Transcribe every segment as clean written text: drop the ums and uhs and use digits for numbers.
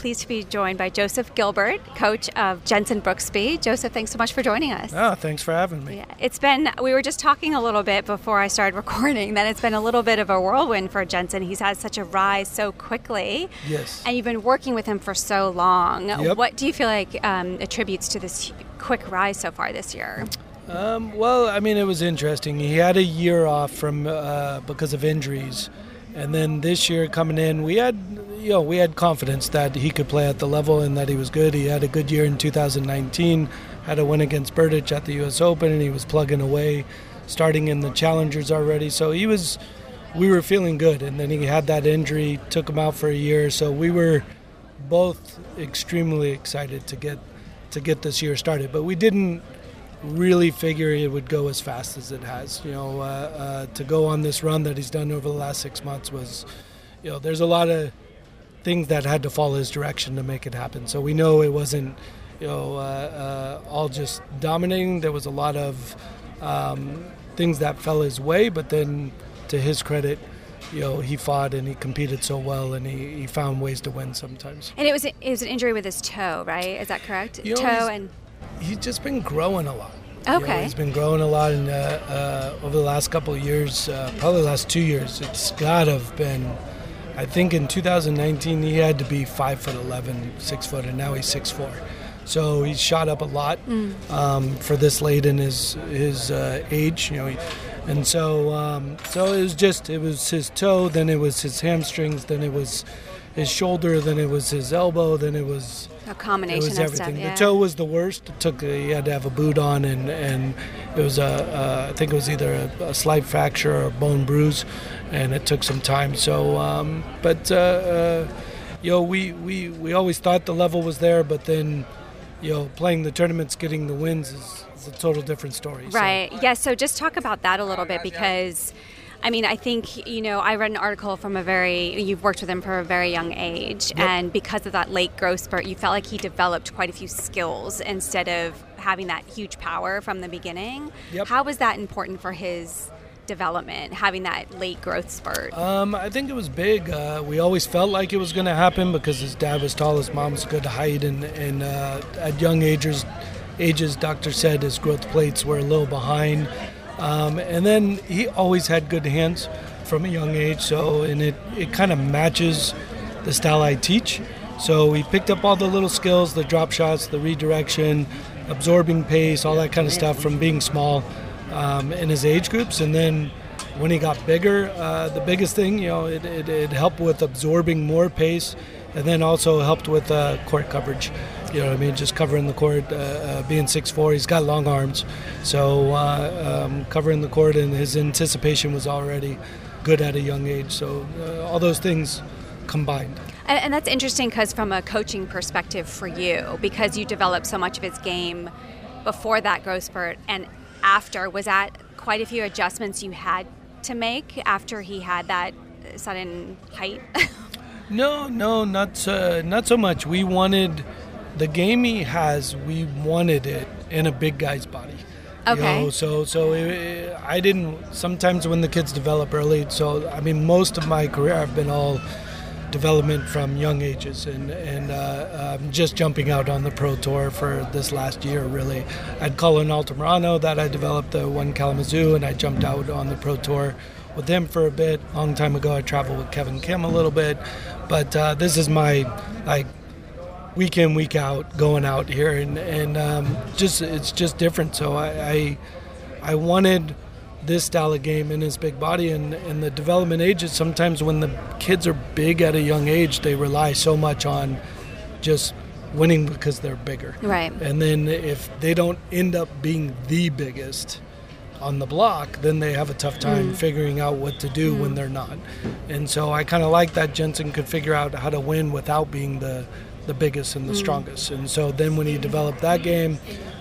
pleased to be joined by Joseph Gilbert, coach of Jenson Brooksby. Joseph, thanks so much for joining us. Oh, thanks for having me. Yeah, we were just talking a little bit before I started recording that it's been a little bit of a whirlwind for Jenson. He's had such a rise so quickly. Yes. And you've been working with him for so long. Yep. What do you feel like attributes to this quick rise so far this year? Well, I mean, it was interesting. He had a year off from because of injuries. And then this year coming in, we had confidence that he could play at the level and that he was good. He had a good year in 2019, had a win against Berdych at the U.S. Open, and he was plugging away, starting in the Challengers already. So we were feeling good. And then he had that injury, took him out for a year. So we were both extremely excited to get this year started. But we didn't really figure it would go as fast as it has. To go on this run that he's done over the last 6 months was, there's a lot of things that had to follow his direction to make it happen. So we know it wasn't, all just dominating. There was a lot of things that fell his way, but then to his credit, he fought and he competed so well, and he found ways to win sometimes. And it was an injury with his toe, right? Is that correct? He's just been growing a lot. Okay. He's been growing a lot, and over the last couple of years, probably the last 2 years, it's got to have been, I think in 2019, he had to be 5'11", 6 foot, and now he's 6'4". So he's shot up a lot for this late in his age, So it was his toe, then it was his hamstrings, then it was his shoulder, then it was his elbow, then it was a combination of everything. Stuff, yeah. The toe was the worst. He had to have a boot on, and it was I think it was either a slight fracture or a bone bruise, and it took some time. So, we always thought the level was there, but then, playing the tournaments, getting the wins is a total different story. Right. So. Yeah. So just talk about that a little bit, because. I mean, I think, I read an article from you've worked with him from a very young age. Yep. And because of that late growth spurt, you felt like he developed quite a few skills instead of having that huge power from the beginning. Yep. How was that important for his development, having that late growth spurt? I think it was big. We always felt like it was going to happen because his dad was tall, his mom's good height, and at young ages, doctor said his growth plates were a little behind. And then he always had good hands from a young age, it kind of matches the style I teach. So we picked up all the little skills, the drop shots, the redirection, absorbing pace, all that kind of stuff from being small in his age groups. And then when he got bigger, the biggest thing, it helped with absorbing more pace, and then also helped with court coverage. You know what I mean? Just covering the court, being 6'4", he's got long arms. So covering the court, and his anticipation was already good at a young age. So all those things combined. And that's interesting because from a coaching perspective for you, because you developed so much of his game before that growth spurt and after, was that quite a few adjustments you had to make after he had that sudden height? No, not so much. We wanted... The game he has, we wanted it in a big guy's body. Okay. I didn't. Sometimes when the kids develop early, most of my career I've been all development from young ages, and I'm just jumping out on the pro tour for this last year. Really, I'd call in Altamirano that I developed the one Kalamazoo, and I jumped out on the pro tour with him for a bit. Long time ago, I traveled with Kevin Kim a little bit, but this is my week in, week out, going out here, and just it's just different. So I wanted this style of game in his big body, and the development ages. Sometimes when the kids are big at a young age, they rely so much on just winning because they're bigger. Right. And then if they don't end up being the biggest on the block, then they have a tough time figuring out what to do when they're not. And so I kind of like that Jenson could figure out how to win without being the biggest and the strongest. And so then when he developed that game,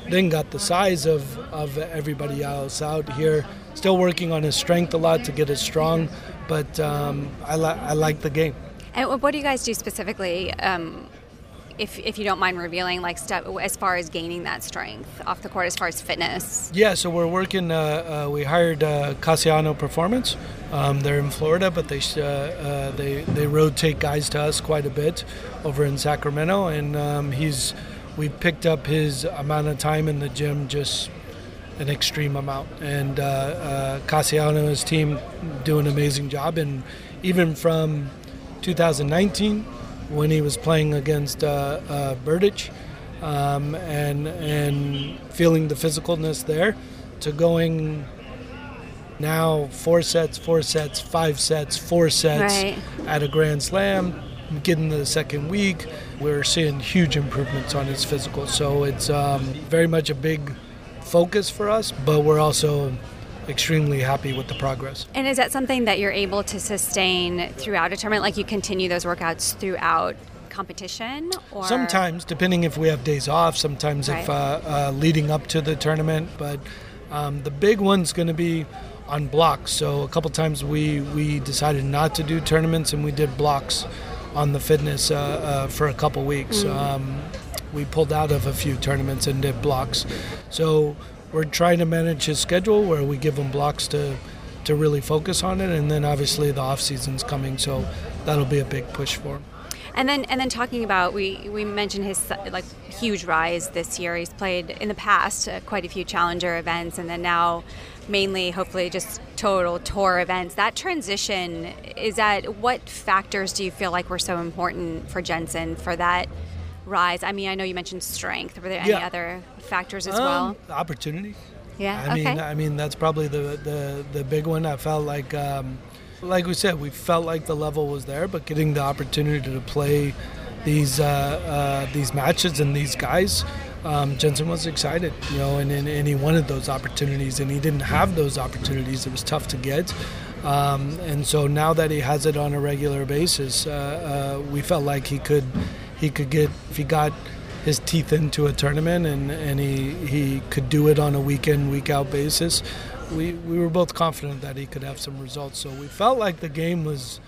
then got the size of everybody else out here, still working on his strength a lot to get it strong, but I like the game. And what do you guys do specifically if you don't mind revealing, like, step as far as gaining that strength off the court, as far as fitness. Yeah, so we're working. We hired Cassiano Performance. They're in Florida, but they rotate guys to us quite a bit over in Sacramento, and we picked up his amount of time in the gym, just an extreme amount. And Cassiano and his team do an amazing job. And even from 2019, when he was playing against Berdych, and feeling the physicalness there, to going now four sets, 5 sets, 4 sets, right, at a Grand Slam, getting to the second week, we're seeing huge improvements on his physical. So it's very much a big focus for us, but we're also extremely happy with the progress. And is that something that you're able to sustain throughout a tournament? Like, you continue those workouts throughout competition? Or? Sometimes, depending if we have days off, sometimes, right, if leading up to the tournament. But the big one's going to be on blocks. So a couple times we decided not to do tournaments, and we did blocks on the fitness for a couple weeks. Mm-hmm. We pulled out of a few tournaments and did blocks. So we're trying to manage his schedule where we give him blocks to really focus on it. And then obviously the off season's coming, so that'll be a big push for him. And then talking about, we mentioned his huge rise this year. He's played in the past quite a few challenger events, and then now mainly, hopefully, just total tour events. That transition, what factors do you feel like were so important for Jenson for that rise? I mean, I know you mentioned strength. Were there any other factors as well? Opportunity. Yeah. I mean, that's probably the big one. I felt like we said, we felt like the level was there, but getting the opportunity to play these matches and these guys, Jenson was excited, and he wanted those opportunities, and he didn't have those opportunities. It was tough to get. And so now that he has it on a regular basis, we felt like he could get, if he got his teeth into a tournament and he could do it on a week-in, week-out basis, we were both confident that he could have some results. So we felt like the game was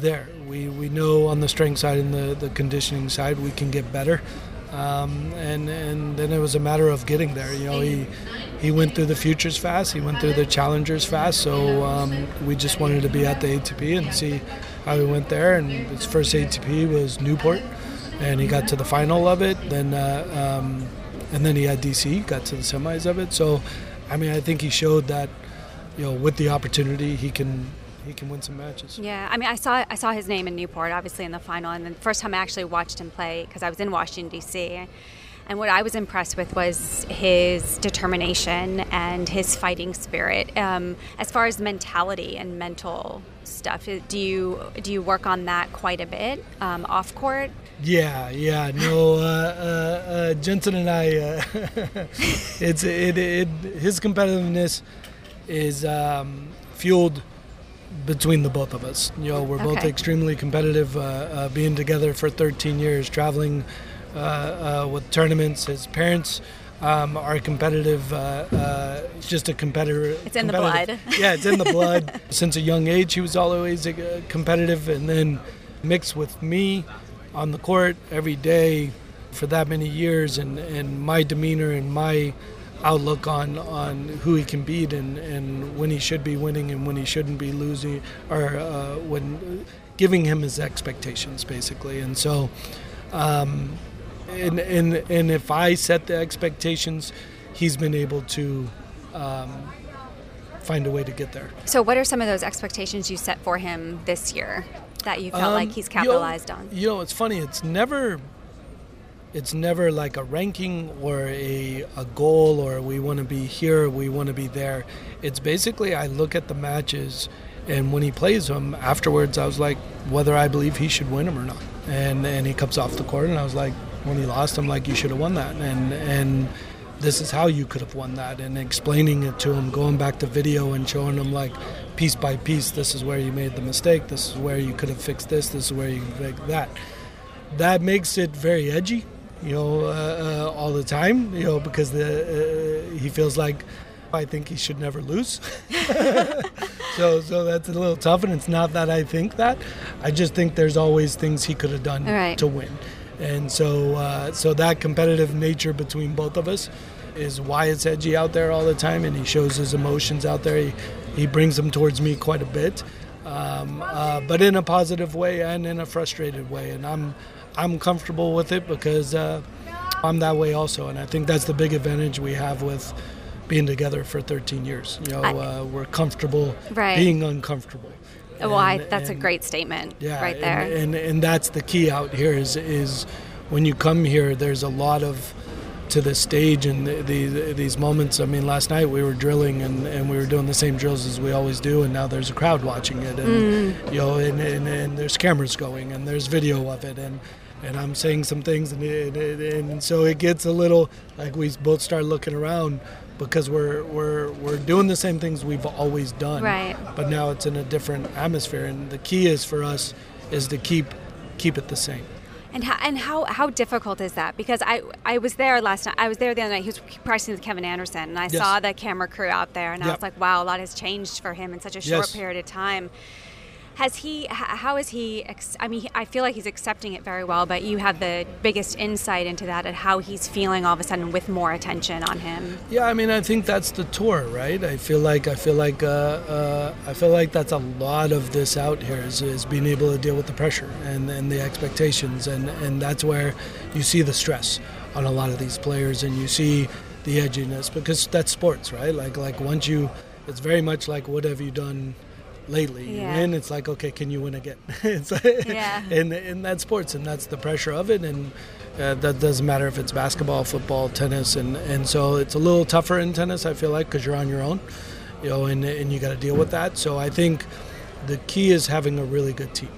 there. We know on the strength side and the conditioning side we can get better. And then it was a matter of getting there. He went through the futures fast. He went through the challengers fast. So we just wanted to be at the ATP and see how he went there. And his first ATP was Newport, and he got to the final of it. Then and then he had DC, got to the semis of it. So I mean, I think he showed that with the opportunity he can win some matches. Yeah, I mean, I saw his name in Newport, obviously, in the final, and the first time I actually watched him play, because I was in Washington, D.C., and what I was impressed with was his determination and his fighting spirit. As far as mentality and mental stuff, do you work on that quite a bit off court? Yeah. No, Jenson and I, his competitiveness is fueled between the both of us. We're both extremely competitive, being together for 13 years, traveling with tournaments. His parents are competitive. It's just a competitor. It's in the blood. Yeah, it's in the blood. Since a young age, he was always competitive, and then mixed with me on the court every day for that many years, and my demeanor and my outlook on who he can beat and when he should be winning and when he shouldn't be losing, or when giving him his expectations, basically. And so and if I set the expectations, he's been able to find a way to get there. So what are some of those expectations you set for him this year that you felt like he's capitalized on? It's funny, it's never like a ranking or a goal, or we want to be here, we want to be there. It's basically, I look at the matches, and when he plays them afterwards, I was like, whether I believe he should win them or not. And he comes off the court, and I was like, when he lost, I'm like, you should have won that. And this is how you could have won that. And explaining it to him, going back to video and showing him, like, piece by piece, this is where you made the mistake, this is where you could have fixed this, this is where you could have fixed that. That makes it very edgy, all the time, because he feels like, I think he should never lose. so that's a little tough, and it's not that I think that. I just think there's always things he could have done to win. And so so that competitive nature between both of us is why it's edgy out there all the time, and he shows his emotions out there. He brings them towards me quite a bit, but in a positive way and in a frustrated way. And I'm comfortable with it because I'm that way also. And I think that's the big advantage we have with being together for 13 years. You know, we're comfortable being uncomfortable. Well, that's a great statement right there. And that's the key out here is when you come here, there's a lot of to the stage and these moments. I mean, last night we were drilling and we were doing the same drills as we always do, and now there's a crowd watching it, and you know, and there's cameras going and there's video of it, and I'm saying some things, and so it gets a little like we both start looking around because we're doing the same things we've always done, but now it's in a different atmosphere, and the key is for us is to keep it the same. And how difficult is that? Because I was there last night. I was there the other night. He was practicing with Kevin Anderson, and I saw the camera crew out there, and I was like, wow, a lot has changed for him in such a short period of time. I mean, I feel like he's accepting it very well, but you have the biggest insight into that and how he's feeling all of a sudden with more attention on him. Yeah, I mean, I think that's the tour, right? I feel like that's a lot of this out here is being able to deal with the pressure and the expectations, and that's where you see the stress on a lot of these players, and you see the edginess because that's sports, right? Like once you, it's very much like what have you done lately, and it's like, okay, can you win again? It's like, and that's sports, and that's the pressure of it, and that doesn't matter if it's basketball, football, tennis, and so it's a little tougher in tennis, I feel like, because you're on your own, you know, and you got to deal with that. So I think the key is having a really good team,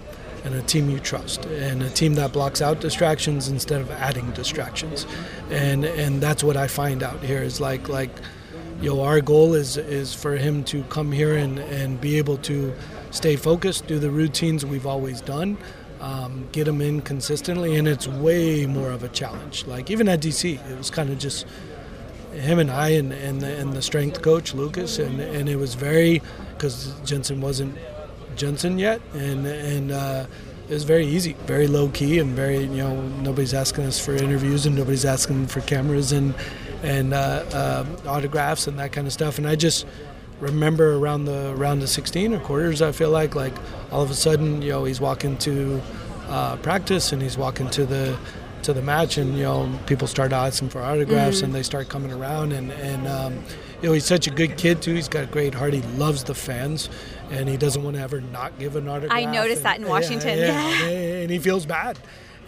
and a team you trust, and a team that blocks out distractions instead of adding distractions, and that's what I find out here is like. You know, our goal is for him to come here and be able to stay focused, do the routines we've always done, get him in consistently, and it's way more of a challenge. Like even at DC, it was kind of just him and I and the strength coach, Lucas, and it was very, because Jenson wasn't Jenson yet, and it was very easy, very low key, and very, you know, nobody's asking us for interviews and nobody's asking for cameras and autographs and that kind of stuff. And I just remember around the round of 16 or quarters, I feel like all of a sudden, you know, he's walking to practice and he's walking to the match, and you know, people start asking for autographs and they start coming around, and you know, he's such a good kid too. He's got a great heart. He loves the fans, and he doesn't want to ever not give an autograph. I noticed that in Washington. Yeah. And he feels bad.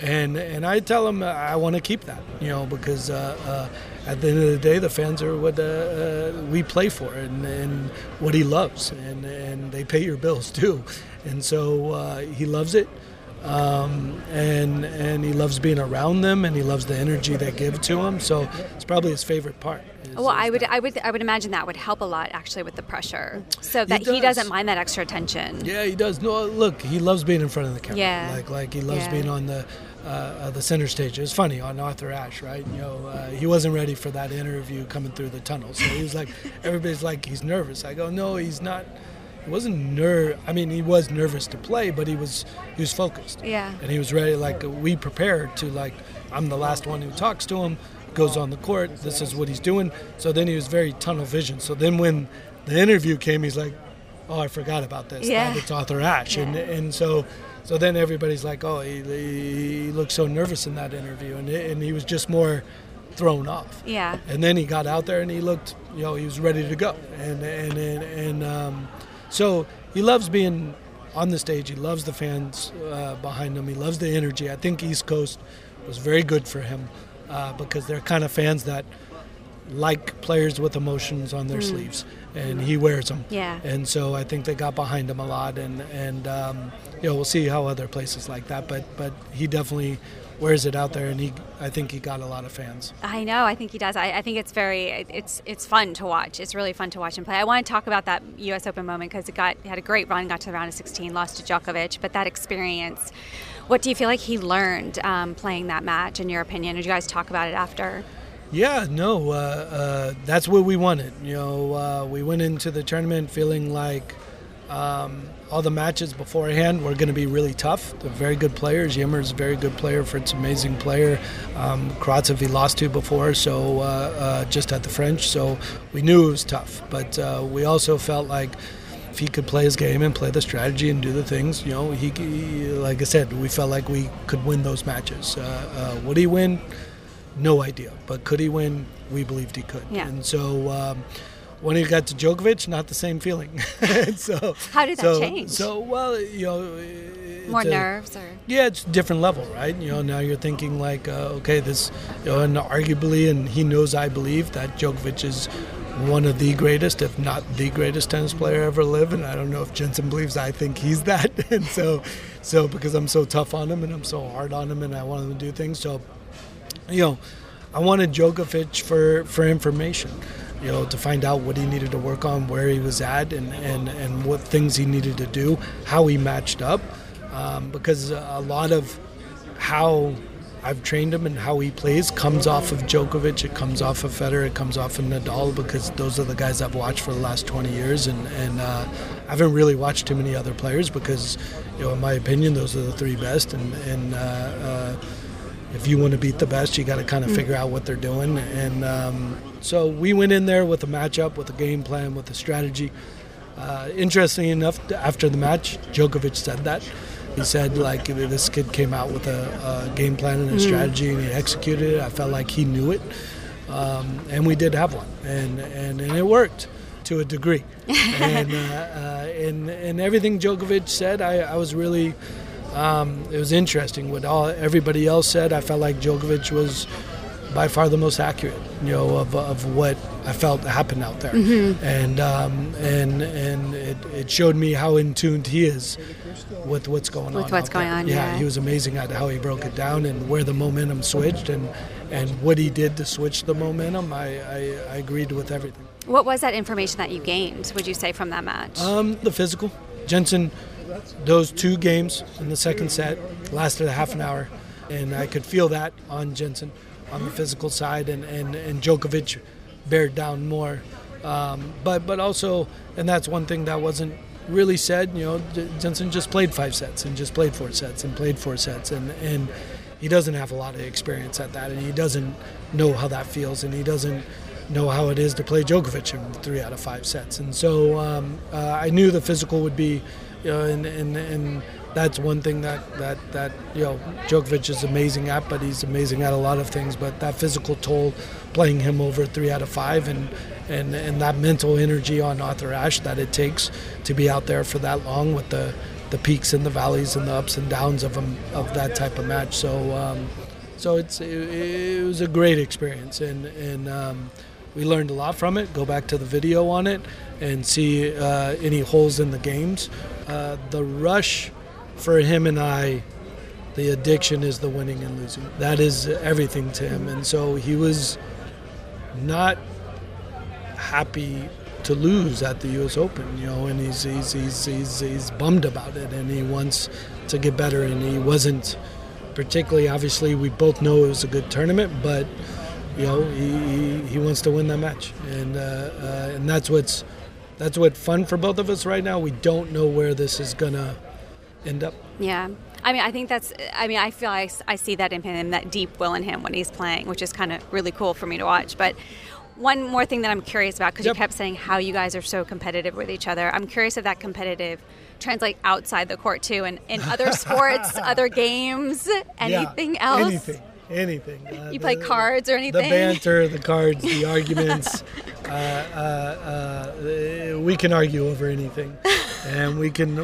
And I tell him I want to keep that, you know, because at the end of the day, the fans are what we play for and what he loves, and they pay your bills too, and so he loves it, and he loves being around them, and he loves the energy they give to him. So it's probably his favorite part. Well, I would imagine that would help a lot actually with the pressure, so that he doesn't mind that extra attention. Yeah, he does. No, look, he loves being in front of the camera. Yeah. Like he loves being on the center stage. It was funny on Arthur Ashe, right? You know, he wasn't ready for that interview coming through the tunnel, so he was like, everybody's like, he's nervous. I go, no, he's not. He wasn't I mean, he was nervous to play, but he was focused. Yeah. And he was ready. Like we prepared to I'm the last one who talks to him. Goes on the court, this is what he's doing. So then he was very tunnel vision. So then when the interview came, he's like, oh, I forgot about this. Yeah. It's Arthur Ashe. Yeah. And so then everybody's like, oh, he looked so nervous in that interview. And he was just more thrown off. Yeah. And then he got out there and he looked, you know, he was ready to go. And so he loves being on the stage. He loves the fans behind him. He loves the energy. I think East Coast was very good for him. Because they're kind of fans that like players with emotions on their sleeves, and he wears them. Yeah. And so I think they got behind him a lot, and you know, we'll see how other places like that. But he definitely wears it out there, and I think he got a lot of fans. I know, I think he does. I think it's it's fun to watch. It's really fun to watch him play. I want to talk about that U.S. Open moment because it had a great run, got to the round of 16, lost to Djokovic, but that experience. What do you feel like he learned playing that match, in your opinion? Did you guys talk about it after? Yeah, no, that's what we wanted. You know, we went into the tournament feeling like All the matches beforehand were going to be really tough. They're very good players. Ymer's a very good player. Fritz, amazing player. Karatsev he lost to before, so just at the French. So we knew it was tough. But we also felt like if he could play his game and play the strategy and do the things, you know, he like I said, we felt like we could win those matches. Would he win? No idea. But could he win? We believed he could. Yeah. And so... when he got to Djokovic, not the same feeling. So how did that change? So, well, you know... More nerves or... Yeah, it's a different level, right? You know, now you're thinking like, okay, this... You know, and arguably, and he knows I believe that Djokovic is one of the greatest, if not the greatest tennis player ever lived. And I don't know if Jenson believes I think he's that. And so because I'm so tough on him and I'm so hard on him and I want him to do things. So, you know, I wanted Djokovic for information. You know, to find out what he needed to work on, where he was at, and what things he needed to do, how he matched up, because a lot of how I've trained him and how he plays comes off of Djokovic, it comes off of Federer, it comes off of Nadal, because those are the guys I've watched for the last 20 years, and I haven't really watched too many other players because, you know, in my opinion, those are the three best, and if you want to beat the best, you got to kind of figure out what they're doing. And so we went in there with a matchup, with a game plan, with a strategy. Interestingly enough, after the match, Djokovic said that. He said, like, this kid came out with a game plan and a strategy, and he executed it. I felt like he knew it. And we did have one. And it worked to a degree. And everything Djokovic said, I was really... it was interesting. What everybody else said, I felt like Djokovic was by far the most accurate, you know, of what I felt happened out there, and it showed me how in tuned he is with what's going on. With what's going on, yeah. He was amazing at how he broke it down and where the momentum switched and what he did to switch the momentum. I agreed with everything. What was that information that you gained? Would you say from that match? The physical, Jenson. Those two games in the second set lasted a half an hour, and I could feel that on Jenson, on the physical side, and Djokovic bared down more. But also, and that's one thing that wasn't really said, you know, Jenson just played 5 sets and just played 4 sets and played 4 sets, and he doesn't have a lot of experience at that, and he doesn't know how that feels, and he doesn't know how it is to play Djokovic in 3 out of 5 sets. And so I knew the physical would be... You know, and that's one thing that you know, Djokovic is amazing at, but he's amazing at a lot of things. But that physical toll, playing him over 3 out of 5, and that mental energy on Arthur Ashe that it takes to be out there for that long with the peaks and the valleys and the ups and downs of that type of match. So so it was a great experience, and we learned a lot from it. Go back to the video on it and see any holes in the games. The rush for him and I, the addiction is the winning and losing. That is everything to him. And so he was not happy to lose at the U.S. Open, you know, and he's bummed about it, and he wants to get better, and he wasn't particularly, obviously, we both know it was a good tournament, but, you know, he wants to win that match. And that's what's fun for both of us right now. We don't know where this is going to end up. Yeah. I mean, I think that's, I mean, I feel I see that in him, that deep will in him when he's playing, which is kind of really cool for me to watch. But one more thing that I'm curious about, because you kept saying how you guys are so competitive with each other. I'm curious if that competitive translates outside the court, too, and in other sports, other games, anything else? Anything. You play cards or anything? The banter, the cards, the arguments. We can argue over anything, and we can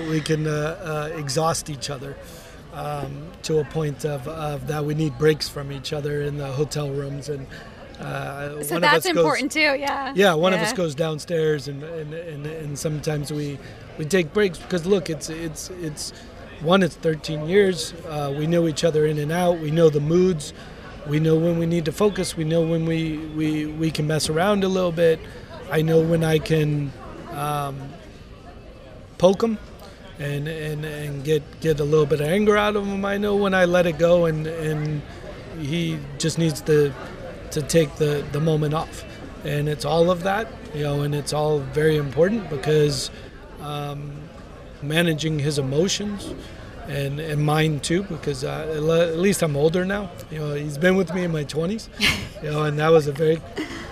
exhaust each other to a point of that we need breaks from each other in the hotel rooms, and so one that's of us important goes, too. Yeah. Yeah. One of us goes downstairs, and sometimes we take breaks because look, it's. One, it's 13 years. We know each other in and out. We know the moods. We know when we need to focus. We know when we can mess around a little bit. I know when I can poke him and get a little bit of anger out of him. I know when I let it go and he just needs to take the moment off. And it's all of that, you know, and it's all very important because managing his emotions and mine too, because at least I'm older now. You know, he's been with me in my 20s, you know, and that was a very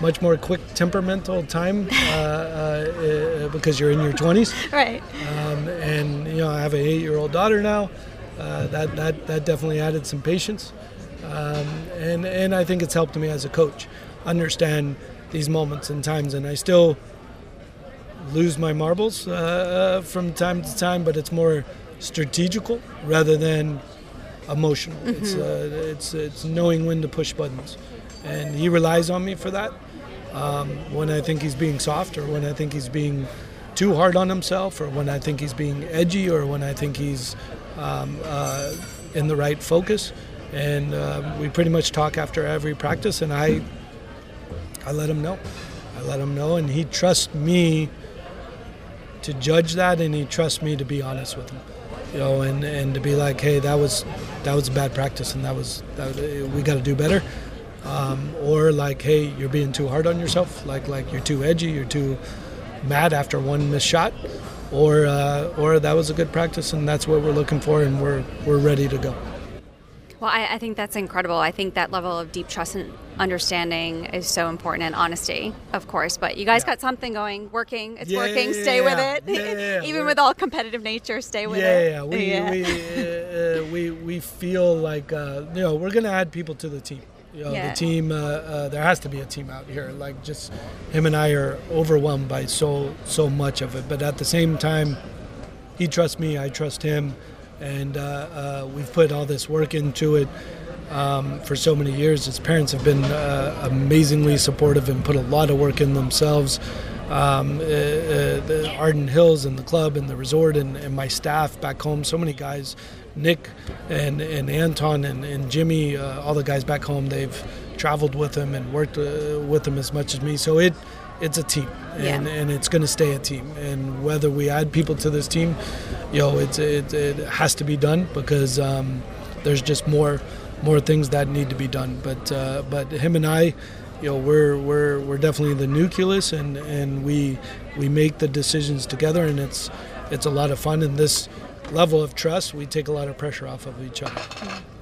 much more quick temperamental time because you're in your 20s. Right. And you know, I have an 8-year-old daughter now. That definitely added some patience, and I think it's helped me as a coach understand these moments and times. And I still lose my marbles from time to time, but it's more strategical rather than emotional. Mm-hmm. It's knowing when to push buttons, and he relies on me for that. When I think he's being soft, or when I think he's being too hard on himself, or when I think he's being edgy, or when I think he's in the right focus. And we pretty much talk after every practice, and I let him know. I let him know, and he trusts me to judge that, and he trusts me to be honest with him, you know, and to be like, hey, that was a bad practice, and we got to do better, or like, hey, you're being too hard on yourself, like you're too edgy, you're too mad after one missed shot, or that was a good practice, and that's what we're looking for, and we're ready to go. Well, I think that's incredible. I think that level of deep trust and understanding is so important, and honesty, of course. But you guys got something going, working. It's working. Stay with it. Even with all competitive nature, stay with it. We feel like, you know, we're going to add people to the team. You know, the team, there has to be a team out here. Like, just him and I are overwhelmed by so much of it. But at the same time, he trusts me, I trust him. And we've put all this work into it for so many years. His parents have been amazingly supportive and put a lot of work in themselves. The Arden Hills and the club and the resort and my staff back home, so many guys, Nick and Anton and Jimmy, all the guys back home, they've traveled with him and worked with him as much as me. So it's a team, and it's going to stay a team. And whether we add people to this team, you know, it has to be done, because there's just more things that need to be done. But him and I, you know, we're definitely the nucleus, and we make the decisions together, and it's a lot of fun. And this level of trust, we take a lot of pressure off of each other.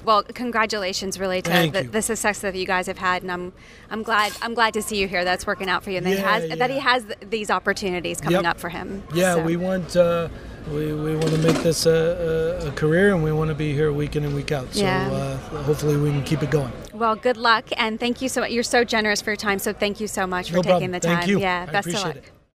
Well, congratulations, really, to the success that you guys have had, and I'm glad to see you here. That's working out for you, and that he has these opportunities coming up for him. Yeah, so. we want to make this a career, and we want to be here week in and week out. So hopefully we can keep it going. Well, good luck, and thank you so much. You're so generous for your time. So thank you so much for taking the time. Thank you. Yeah, best of luck. I appreciate it.